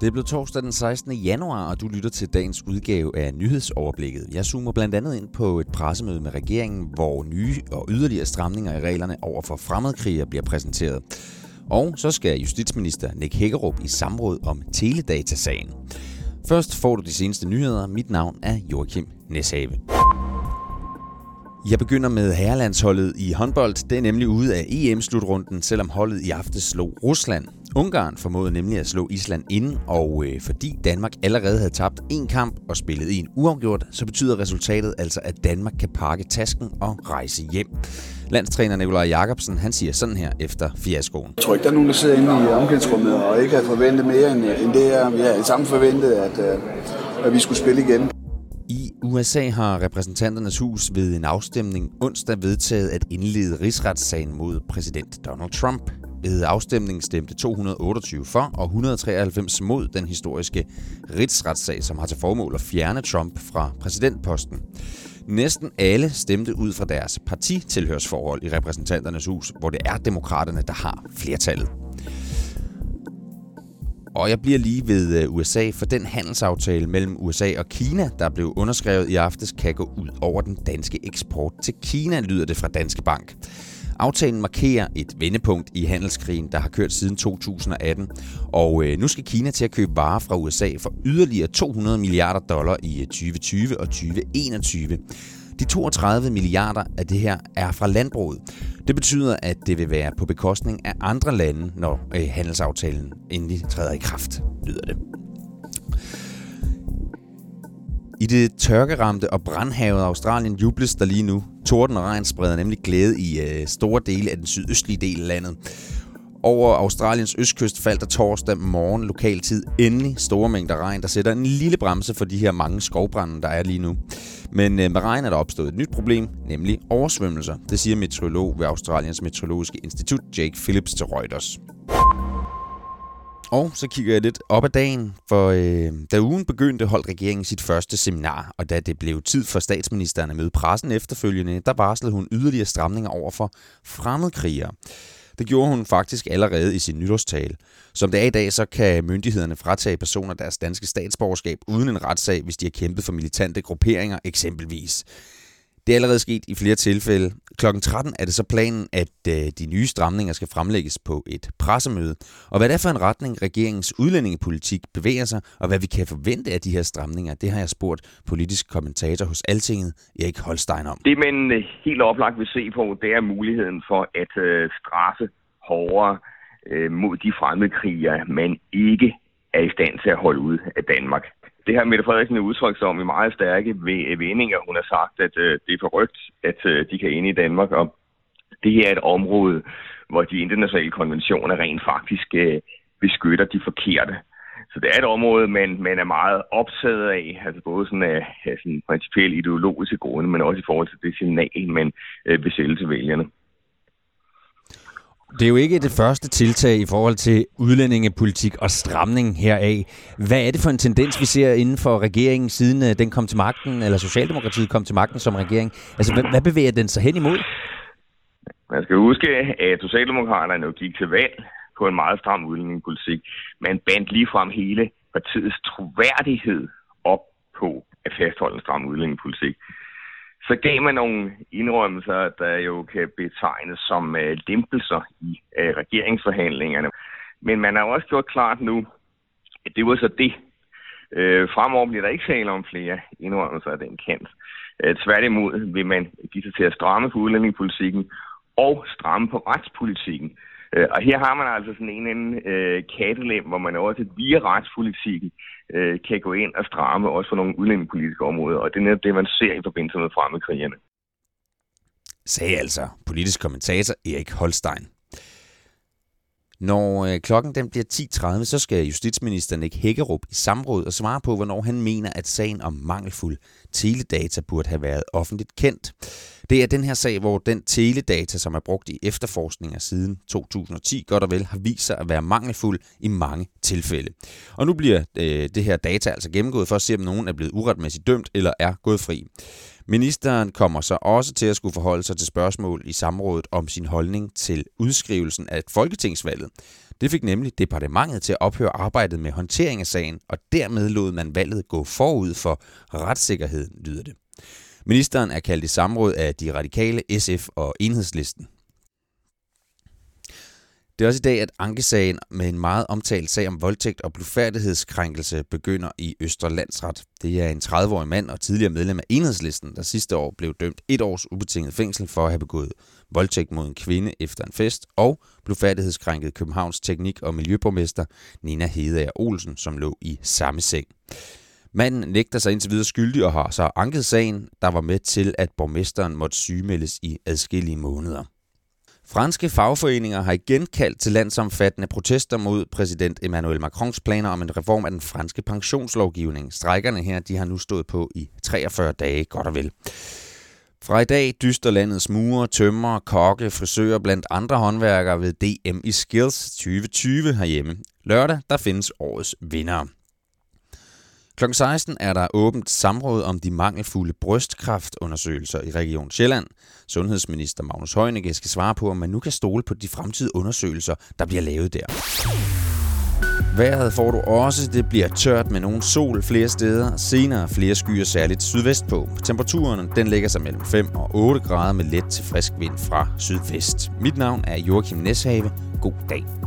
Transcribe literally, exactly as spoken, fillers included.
Det er blevet torsdag den sekstende januar, og du lytter til dagens udgave af Nyhedsoverblikket. Jeg zoomer blandt andet ind på et pressemøde med regeringen, hvor nye og yderligere stramninger i reglerne over for fremmedkrigere bliver præsenteret. Og så skal justitsminister Nick Hækkerup i samråd om teledatasagen. Først får du de seneste nyheder. Mit navn er Joachim Neshave. Jeg begynder med herrelandsholdet i håndbold. Det er nemlig ude af E M-slutrunden, selvom holdet i aften slog Rusland. Ungarn formåede nemlig at slå Island inden, og øh, fordi Danmark allerede havde tabt en kamp og spillet en uafgjort, så betyder resultatet altså, at Danmark kan pakke tasken og rejse hjem. Landstræner Nikolaj Jacobsen, han siger sådan her efter fiaskoen. Jeg tror ikke, der er nogen, der sidder inde i omklædningsrummet og ikke har forventet mere end det her. Vi har sammen forventet, at, at vi skulle spille igen. I U S A har repræsentanternes hus ved en afstemning onsdag vedtaget at indlede rigsretssagen mod præsident Donald Trump. Ved afstemningen stemte to hundrede og otteogtyve for og et hundrede og treoghalvfems mod den historiske rigsretssag, som har til formål at fjerne Trump fra præsidentposten. Næsten alle stemte ud fra deres partitilhørsforhold i repræsentanternes hus, hvor det er demokraterne, der har flertallet. Og jeg bliver lige ved U S A, for den handelsaftale mellem U S A og Kina, der blev underskrevet i aftes, kan gå ud over den danske eksport til Kina, lyder det fra Danske Bank. Aftalen markerer et vendepunkt i handelskrigen, der har kørt siden to tusind og atten, og nu skal Kina til at købe varer fra U S A for yderligere to hundrede milliarder dollar i tyve tyve og tyve enogtyve. De toogtredive milliarder af det her er fra landbruget. Det betyder, at det vil være på bekostning af andre lande, når handelsaftalen endelig træder i kraft, lyder det. I det tørkeramte og brandhavede Australien jubles der lige nu. Torden og regn spreder nemlig glæde i øh, store dele af den sydøstlige del af landet. Over Australiens østkyst faldt der torsdag morgen lokaltid endelig store mængder regn, der sætter en lille bremse for de her mange skovbrande, der er lige nu. Men øh, med regn er der opstået et nyt problem, nemlig oversvømmelser. Det siger meteorolog ved Australiens Meteorologiske Institut, Jake Phillips, til Reuters. Og så kigger jeg lidt op ad dagen, for øh, da ugen begyndte, holdt regeringen sit første seminar, og da det blev tid for statsministeren at møde pressen efterfølgende, der varslede hun yderligere stramninger over for fremmedkrigere. Det gjorde hun faktisk allerede i sin nytårstale. Som det er i dag, så kan myndighederne fratage personer deres danske statsborgerskab uden en retssag, hvis de har kæmpet for militante grupperinger eksempelvis. Det er allerede sket i flere tilfælde. klokken tretten er det så planen, at de nye stramninger skal fremlægges på et pressemøde. Og hvad det er for en retning regeringens udlændingepolitik bevæger sig, og hvad vi kan forvente af de her stramninger, det har jeg spurgt politisk kommentator hos Altinget, Erik Holstein, om. Det, man helt oplagt vil se på, det er muligheden for at straffe hårdere mod de fremmedkrigere, man ikke er i stand til at holde ud af Danmark. Det her Mette Frederiksen er udtrykt som i meget stærke vendinger. Hun har sagt, at øh, det er forrygt, at øh, de kan ende i Danmark. Og det her er et område, hvor de internationale konventioner rent faktisk øh, beskytter de forkerte. Så det er et område, man, man er meget optaget af, altså både sådan af øh, sådan principielt ideologiske grunde, men også i forhold til det signal, man øh, vil sælge til vælgerne. Det er jo ikke det første tiltag i forhold til udlændingepolitik og stramning heraf. Hvad er det for en tendens, vi ser inden for regeringen, siden den kom til magten, eller Socialdemokratiet kom til magten som regering? Altså, hvad, hvad bevæger den sig hen imod? Man skal huske, at Socialdemokraterne gik til valg på en meget stram udlændingepolitik. Man bandt ligefrem hele partiets troværdighed op på at fastholde en stram udlændingepolitik. Så gav man nogle indrømmelser, der jo kan betegnes som uh, lempelser i uh, regeringsforhandlingerne. Men man har også gjort klart nu, at det var så det. Uh, fremover bliver der ikke tale om flere indrømmelser af den kant. Uh, tværtimod vil man give sig til at stramme på udlændingepolitikken og stramme på retspolitikken. Uh, og her har man altså sådan en eller anden uh, kattelem, hvor man også via retspolitikken kan gå ind og stramme også for nogle udlændingepolitiske områder, og det er netop det, man ser i forbindelse med fremmedkrigerne. Sagde altså politisk kommentator Erik Holstein. Når klokken den bliver ti tredive, så skal justitsminister Nick Hækkerup i samråd og svare på, hvornår han mener, at sagen om mangelfuld teledata burde have været offentligt kendt. Det er den her sag, hvor den teledata, som er brugt i efterforskninger siden to tusind og ti, godt og vel har vist sig at være mangelfuld i mange tilfælde. Og nu bliver øh, det her data altså gennemgået for at se, om nogen er blevet uretmæssigt dømt eller er gået fri. Ministeren kommer så også til at skulle forholde sig til spørgsmål i samrådet om sin holdning til udskrivelsen af folketingsvalget. Det fik nemlig departementet til at ophøre arbejdet med håndtering af sagen, og dermed lod man valget gå forud for retssikkerheden, lyder det. Ministeren er kaldt i samråd af de radikale, S F og Enhedslisten. Det er også i dag, at ankesagen med en meget omtalt sag om voldtægt og blufærdighedskrænkelse begynder i Østre Landsret. Det er en tredive-årig mand og tidligere medlem af Enhedslisten, der sidste år blev dømt et års ubetinget fængsel for at have begået voldtægt mod en kvinde efter en fest og blufærdighedskrænket Københavns teknik- og miljøborgmester Nina Hedager Olsen, som lå i samme seng. Manden nægter sig indtil videre skyldig og har så anket sagen, der var med til, at borgmesteren måtte sygemeldes i adskillige måneder. Franske fagforeninger har igen kaldt til landsomfattende protester mod præsident Emmanuel Macrons planer om en reform af den franske pensionslovgivning. Strejkerne her, de har nu stået på i treogfyrre dage, godt og vel. Fra i dag dyster landets murer, tømrere, kokke, frisører blandt andre håndværkere ved D M i Skills tyve tyve herhjemme. Lørdag, der findes årets vindere. klokken seksten er der åbent samråd om de mangelfulde brystkræftundersøgelser i Region Sjælland. Sundhedsminister Magnus Heunicke skal svare på, om man nu kan stole på de fremtidige undersøgelser, der bliver lavet der. Vejret får du også. Det bliver tørt med nogen sol flere steder. Senere flere skyer, særligt sydvestpå. Temperaturen den lægger sig mellem fem og otte grader med let til frisk vind fra sydvest. Mit navn er Joachim Neshave. God dag.